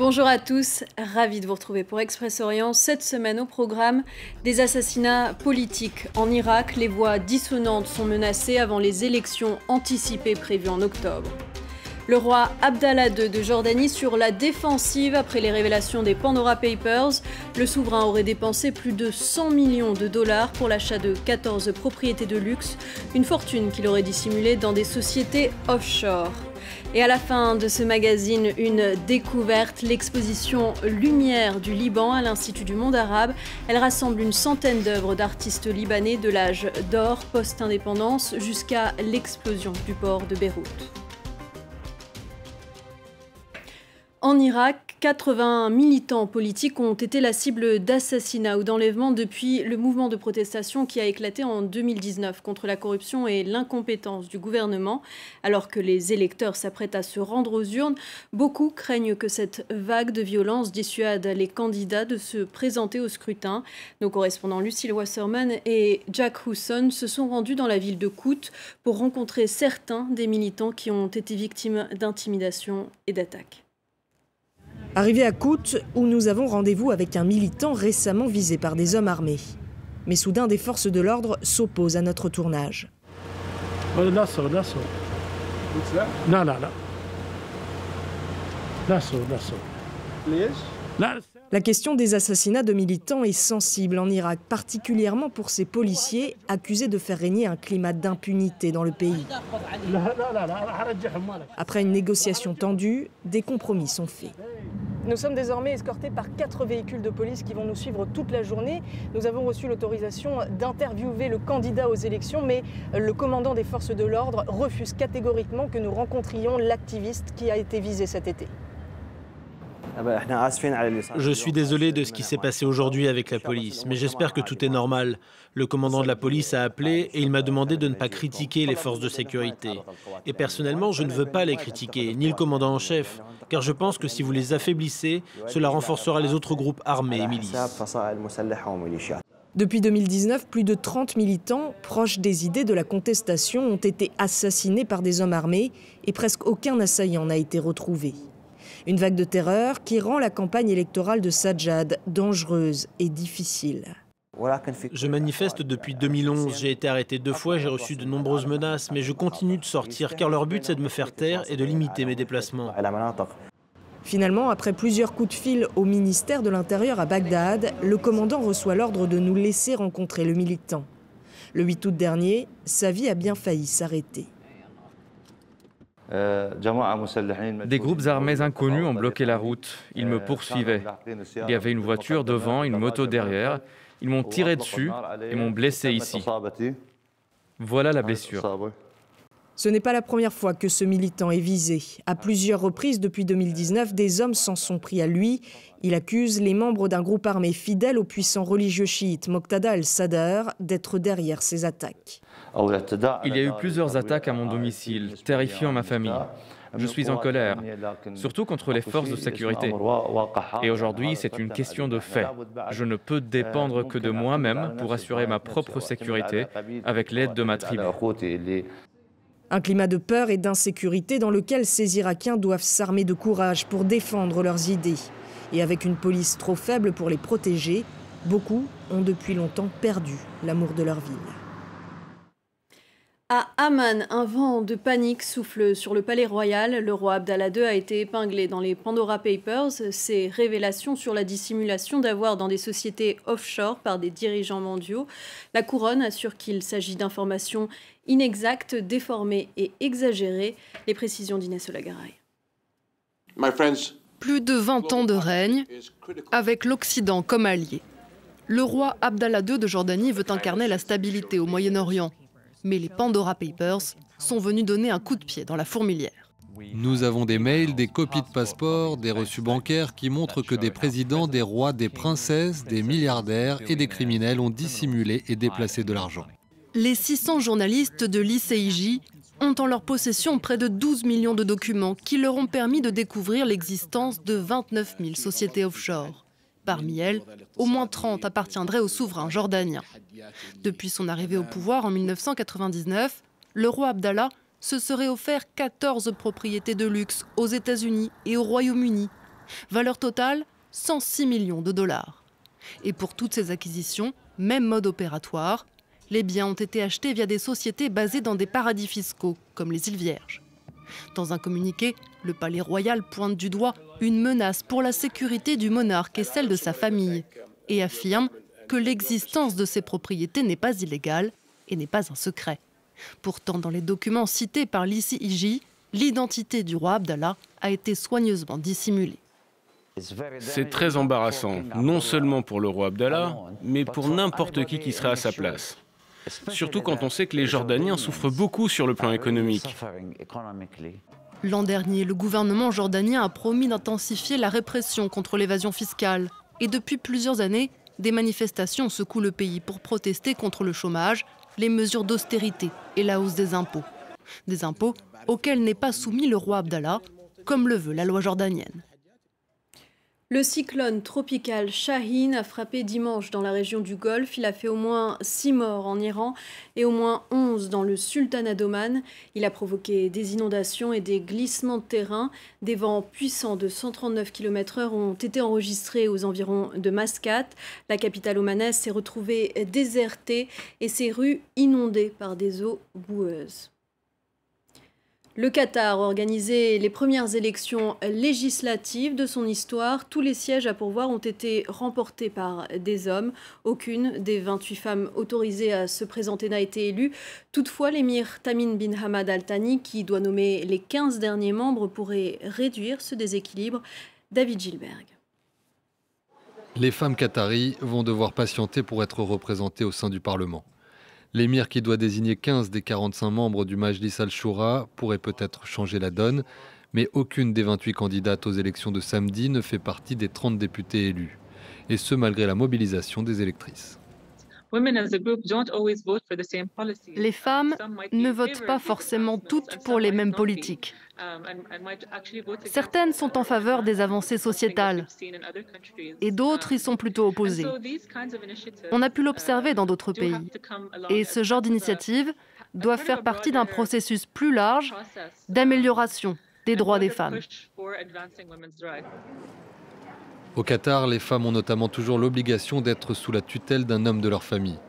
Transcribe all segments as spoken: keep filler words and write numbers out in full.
Bonjour à tous, ravi de vous retrouver pour Express Orient. Cette semaine au programme, des assassinats politiques en Irak. Les voix dissonantes sont menacées avant les élections anticipées prévues en octobre. Le roi Abdallah deux de Jordanie sur la défensive après les révélations des Pandora Papers. Le souverain aurait dépensé plus de cent millions de dollars pour l'achat de quatorze propriétés de luxe, une fortune qu'il aurait dissimulée dans des sociétés offshore. Et à la fin de ce magazine, une découverte, l'exposition Lumière du Liban à l'Institut du Monde Arabe. Elle rassemble une centaine d'œuvres d'artistes libanais de l'âge d'or post-indépendance jusqu'à l'explosion du port de Beyrouth. En Irak, quatre-vingts militants politiques ont été la cible d'assassinats ou d'enlèvements depuis le mouvement de protestation qui a éclaté en deux mille dix-neuf contre la corruption et l'incompétence du gouvernement. Alors que les électeurs s'apprêtent à se rendre aux urnes, beaucoup craignent que cette vague de violence dissuade les candidats de se présenter au scrutin. Nos correspondants Lucile Wasserman et Jack Husson se sont rendus dans la ville de Kut pour rencontrer certains des militants qui ont été victimes d'intimidations et d'attaques. Arrivé à Kut, où nous avons rendez-vous avec un militant récemment visé par des hommes armés. Mais soudain, des forces de l'ordre s'opposent à notre tournage. La question des assassinats de militants est sensible en Irak, particulièrement pour ces policiers accusés de faire régner un climat d'impunité dans le pays. Après une négociation tendue, des compromis sont faits. Nous sommes désormais escortés par quatre véhicules de police qui vont nous suivre toute la journée. Nous avons reçu l'autorisation d'interviewer le candidat aux élections, mais le commandant des forces de l'ordre refuse catégoriquement que nous rencontrions l'activiste qui a été visé cet été. Je suis désolé de ce qui s'est passé aujourd'hui avec la police, mais j'espère que tout est normal. Le commandant de la police a appelé et il m'a demandé de ne pas critiquer les forces de sécurité. Et personnellement, je ne veux pas les critiquer, ni le commandant en chef, car je pense que si vous les affaiblissez, cela renforcera les autres groupes armés et milices. Depuis deux mille dix-neuf, plus de trente militants proches des idées de la contestation ont été assassinés par des hommes armés et presque aucun assaillant n'a été retrouvé. Une vague de terreur qui rend la campagne électorale de Sajjad dangereuse et difficile. Je manifeste depuis deux mille onze, j'ai été arrêté deux fois, j'ai reçu de nombreuses menaces, mais je continue de sortir car leur but c'est de me faire taire et de limiter mes déplacements. Finalement, après plusieurs coups de fil au ministère de l'Intérieur à Bagdad, le commandant reçoit l'ordre de nous laisser rencontrer le militant. Le huit août dernier, sa vie a bien failli s'arrêter. Des groupes armés inconnus ont bloqué la route. Ils me poursuivaient. Il y avait une voiture devant, une moto derrière. Ils m'ont tiré dessus et m'ont blessé ici. Voilà la blessure. Ce n'est pas la première fois que ce militant est visé. À plusieurs reprises depuis deux mille dix-neuf, des hommes s'en sont pris à lui. Il accuse les membres d'un groupe armé fidèle au puissant religieux chiite Moqtada al-Sadr d'être derrière ces attaques. Il y a eu plusieurs attaques à mon domicile, terrifiant ma famille. Je suis en colère, surtout contre les forces de sécurité. Et aujourd'hui, c'est une question de fait. Je ne peux dépendre que de moi-même pour assurer ma propre sécurité avec l'aide de ma tribu. Un climat de peur et d'insécurité dans lequel ces Irakiens doivent s'armer de courage pour défendre leurs idées. Et avec une police trop faible pour les protéger, beaucoup ont depuis longtemps perdu l'amour de leur ville. À Amman, un vent de panique souffle sur le palais royal. Le roi Abdallah deux a été épinglé dans les Pandora Papers. Ces révélations sur la dissimulation d'avoirs dans des sociétés offshore par des dirigeants mondiaux. La couronne assure qu'il s'agit d'informations inexactes, déformées et exagérées. Les précisions d'Inès Olagaray. Plus de vingt ans de règne, avec l'Occident comme allié. Le roi Abdallah deux de Jordanie veut incarner la stabilité au Moyen-Orient. Mais les Pandora Papers sont venus donner un coup de pied dans la fourmilière. Nous avons des mails, des copies de passeports, des reçus bancaires qui montrent que des présidents, des rois, des princesses, des milliardaires et des criminels ont dissimulé et déplacé de l'argent. Les six cents journalistes de l'I C I J ont en leur possession près de douze millions de documents qui leur ont permis de découvrir l'existence de vingt-neuf mille sociétés offshore. Parmi elles, au moins trente appartiendraient au souverain jordanien. Depuis son arrivée au pouvoir en mille neuf cent quatre-vingt-dix-neuf, le roi Abdallah se serait offert quatorze propriétés de luxe aux États-Unis et au Royaume-Uni. valeur totale cent six millions de dollars. Et pour toutes ces acquisitions, même mode opératoire, les biens ont été achetés via des sociétés basées dans des paradis fiscaux, comme les îles Vierges. Dans un communiqué, le palais royal pointe du doigt une menace pour la sécurité du monarque et celle de sa famille, et affirme que l'existence de ces propriétés n'est pas illégale et n'est pas un secret. Pourtant, dans les documents cités par l'I C I J, l'identité du roi Abdallah a été soigneusement dissimulée. C'est très embarrassant, non seulement pour le roi Abdallah, mais pour n'importe qui qui serait à sa place. Surtout quand on sait que les Jordaniens souffrent beaucoup sur le plan économique. L'an dernier, le gouvernement jordanien a promis d'intensifier la répression contre l'évasion fiscale. Et depuis plusieurs années, des manifestations secouent le pays pour protester contre le chômage, les mesures d'austérité et la hausse des impôts. Des impôts auxquels n'est pas soumis le roi Abdallah, comme le veut la loi jordanienne. Le cyclone tropical Shahin a frappé dimanche dans la région du Golfe. Il a fait au moins six morts en Iran et au moins onze dans le sultanat d'Oman. Il a provoqué des inondations et des glissements de terrain. Des vents puissants de cent trente-neuf kilomètres heure ont été enregistrés aux environs de Mascate. La capitale omanaise s'est retrouvée désertée et ses rues inondées par des eaux boueuses. Le Qatar a organisé les premières élections législatives de son histoire. Tous les sièges à pourvoir ont été remportés par des hommes. Aucune des vingt-huit femmes autorisées à se présenter n'a été élue. Toutefois, l'émir Tamim bin Hamad Al Thani, qui doit nommer les quinze derniers membres, pourrait réduire ce déséquilibre. David Gilberg. Les femmes qataries vont devoir patienter pour être représentées au sein du Parlement. L'émir qui doit désigner quinze des quarante-cinq membres du Majlis al-Shura pourrait peut-être changer la donne, mais aucune des vingt-huit candidates aux élections de samedi ne fait partie des trente députés élus. Et ce, malgré la mobilisation des électrices. Les femmes ne votent pas forcément toutes pour les mêmes politiques. Certaines sont en faveur des avancées sociétales et d'autres y sont plutôt opposées. On a pu l'observer dans d'autres pays. Et ce genre d'initiative doit faire partie d'un processus plus large d'amélioration des droits des femmes. Au Qatar, les femmes ont notamment toujours l'obligation d'être sous la tutelle d'un homme de leur famille.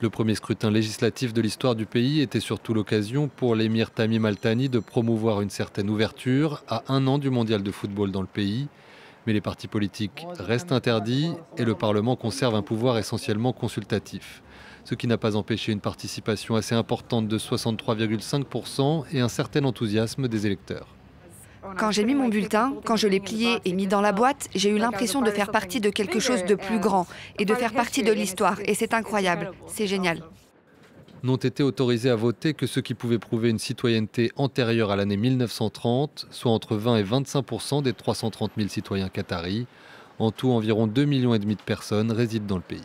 Le premier scrutin législatif de l'histoire du pays était surtout l'occasion pour l'émir Tamim Al Thani de promouvoir une certaine ouverture à un an du mondial de football dans le pays. Mais les partis politiques restent interdits et le Parlement conserve un pouvoir essentiellement consultatif. Ce qui n'a pas empêché une participation assez importante de soixante-trois virgule cinq pour cent et un certain enthousiasme des électeurs. Quand j'ai mis mon bulletin, quand je l'ai plié et mis dans la boîte, j'ai eu l'impression de faire partie de quelque chose de plus grand et de faire partie de l'histoire. Et c'est incroyable, c'est génial. N'ont été autorisés à voter que ceux qui pouvaient prouver une citoyenneté antérieure à l'année mille neuf cent trente, soit entre vingt et vingt-cinq pour cent des trois cent trente mille citoyens qataris. En tout, environ deux virgule cinq millions de personnes résident dans le pays.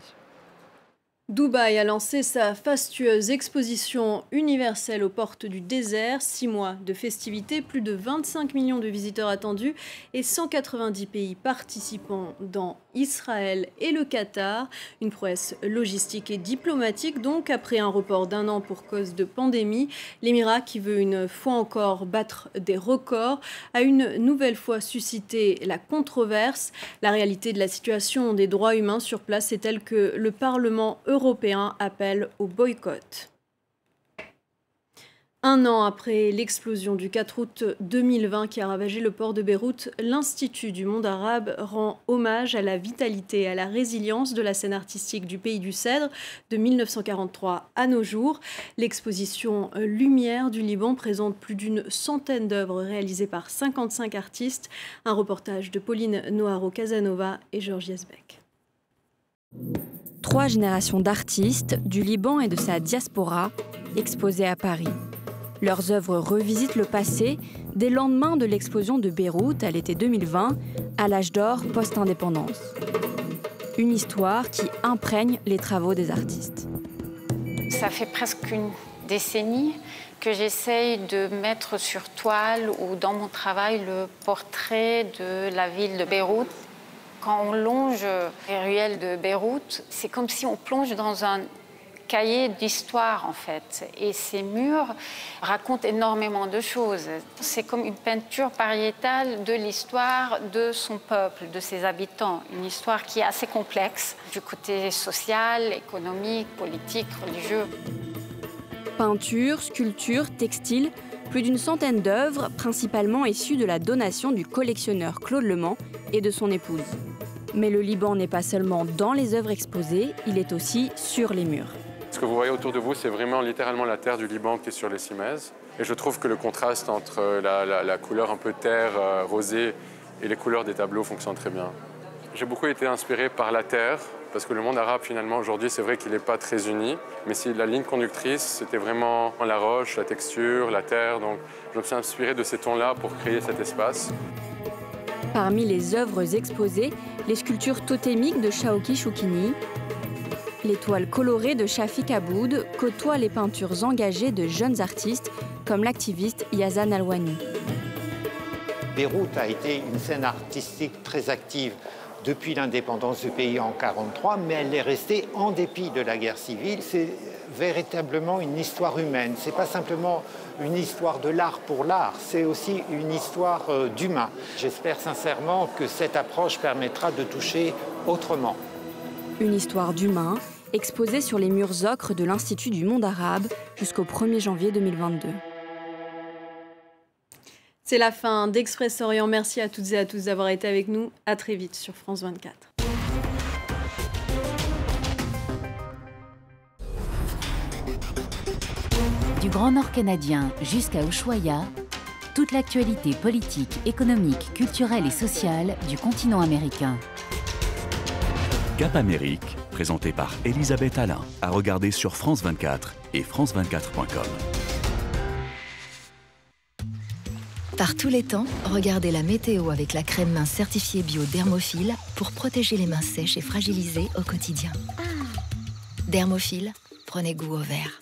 Dubaï a lancé sa fastueuse exposition universelle aux portes du désert. Six mois de festivités, plus de vingt-cinq millions de visiteurs attendus et cent quatre-vingt-dix pays participants dans Israël et le Qatar. Une prouesse logistique et diplomatique donc, après un report d'un an pour cause de pandémie. L'Émirat, qui veut une fois encore battre des records, a une nouvelle fois suscité la controverse. La réalité de la situation des droits humains sur place est telle que le Parlement européen Européens appellent au boycott. Un an après l'explosion du quatre août deux mille vingt qui a ravagé le port de Beyrouth, l'Institut du monde arabe rend hommage à la vitalité et à la résilience de la scène artistique du pays du Cèdre de mille neuf cent quarante-trois à nos jours. L'exposition Lumière du Liban présente plus d'une centaine d'œuvres réalisées par cinquante-cinq artistes. Un reportage de Pauline Noaro-Casanova et Georges Yazbek. Trois générations d'artistes du Liban et de sa diaspora exposées à Paris. Leurs œuvres revisitent le passé des lendemains de l'explosion de Beyrouth à l'été deux mille vingt, à l'âge d'or post-indépendance. Une histoire qui imprègne les travaux des artistes. Ça fait presque une décennie que j'essaye de mettre sur toile ou dans mon travail le portrait de la ville de Beyrouth. Quand on longe les ruelles de Beyrouth, c'est comme si on plonge dans un cahier d'histoire en fait. Et ces murs racontent énormément de choses. C'est comme une peinture pariétale de l'histoire de son peuple, de ses habitants. Une histoire qui est assez complexe du côté social, économique, politique, religieux. Peinture, sculpture, textile, plus d'une centaine d'œuvres, principalement issues de la donation du collectionneur Claude Lemand et de son épouse. Mais le Liban n'est pas seulement dans les œuvres exposées, il est aussi sur les murs. Ce que vous voyez autour de vous, c'est vraiment littéralement la terre du Liban qui est sur les cimaises. Et je trouve que le contraste entre la, la, la couleur un peu terre, euh, rosée, et les couleurs des tableaux fonctionne très bien. J'ai beaucoup été inspiré par la terre, parce que le monde arabe, finalement, aujourd'hui, c'est vrai qu'il n'est pas très uni. Mais si la ligne conductrice, c'était vraiment la roche, la texture, la terre. Donc je me suis inspiré de ces tons-là pour créer cet espace. Parmi les œuvres exposées, les sculptures totémiques de Chaouki Choukini, les toiles colorées de Chafik Aboud côtoient les peintures engagées de jeunes artistes comme l'activiste Yazan Alwani. Beyrouth a été une scène artistique très active depuis l'indépendance du pays en mille neuf cent quarante-trois, mais elle est restée en dépit de la guerre civile. C'est véritablement une histoire humaine. Ce n'est pas simplement une histoire de l'art pour l'art, c'est aussi une histoire d'humain. J'espère sincèrement que cette approche permettra de toucher autrement. Une histoire d'humain exposée sur les murs ocres de l'Institut du Monde Arabe jusqu'au premier janvier deux mille vingt-deux. C'est la fin d'Express Orient. Merci à toutes et à tous d'avoir été avec nous. À très vite sur France vingt-quatre. Du Grand Nord canadien jusqu'à Ushuaïa, toute l'actualité politique, économique, culturelle et sociale du continent américain. Cap Amérique, présenté par Elisabeth Alain, à regarder sur France vingt-quatre et France vingt-quatre point com. Par tous les temps, regardez la météo avec la crème main certifiée bio Dermophile pour protéger les mains sèches et fragilisées au quotidien. Dermophile, prenez goût au vert.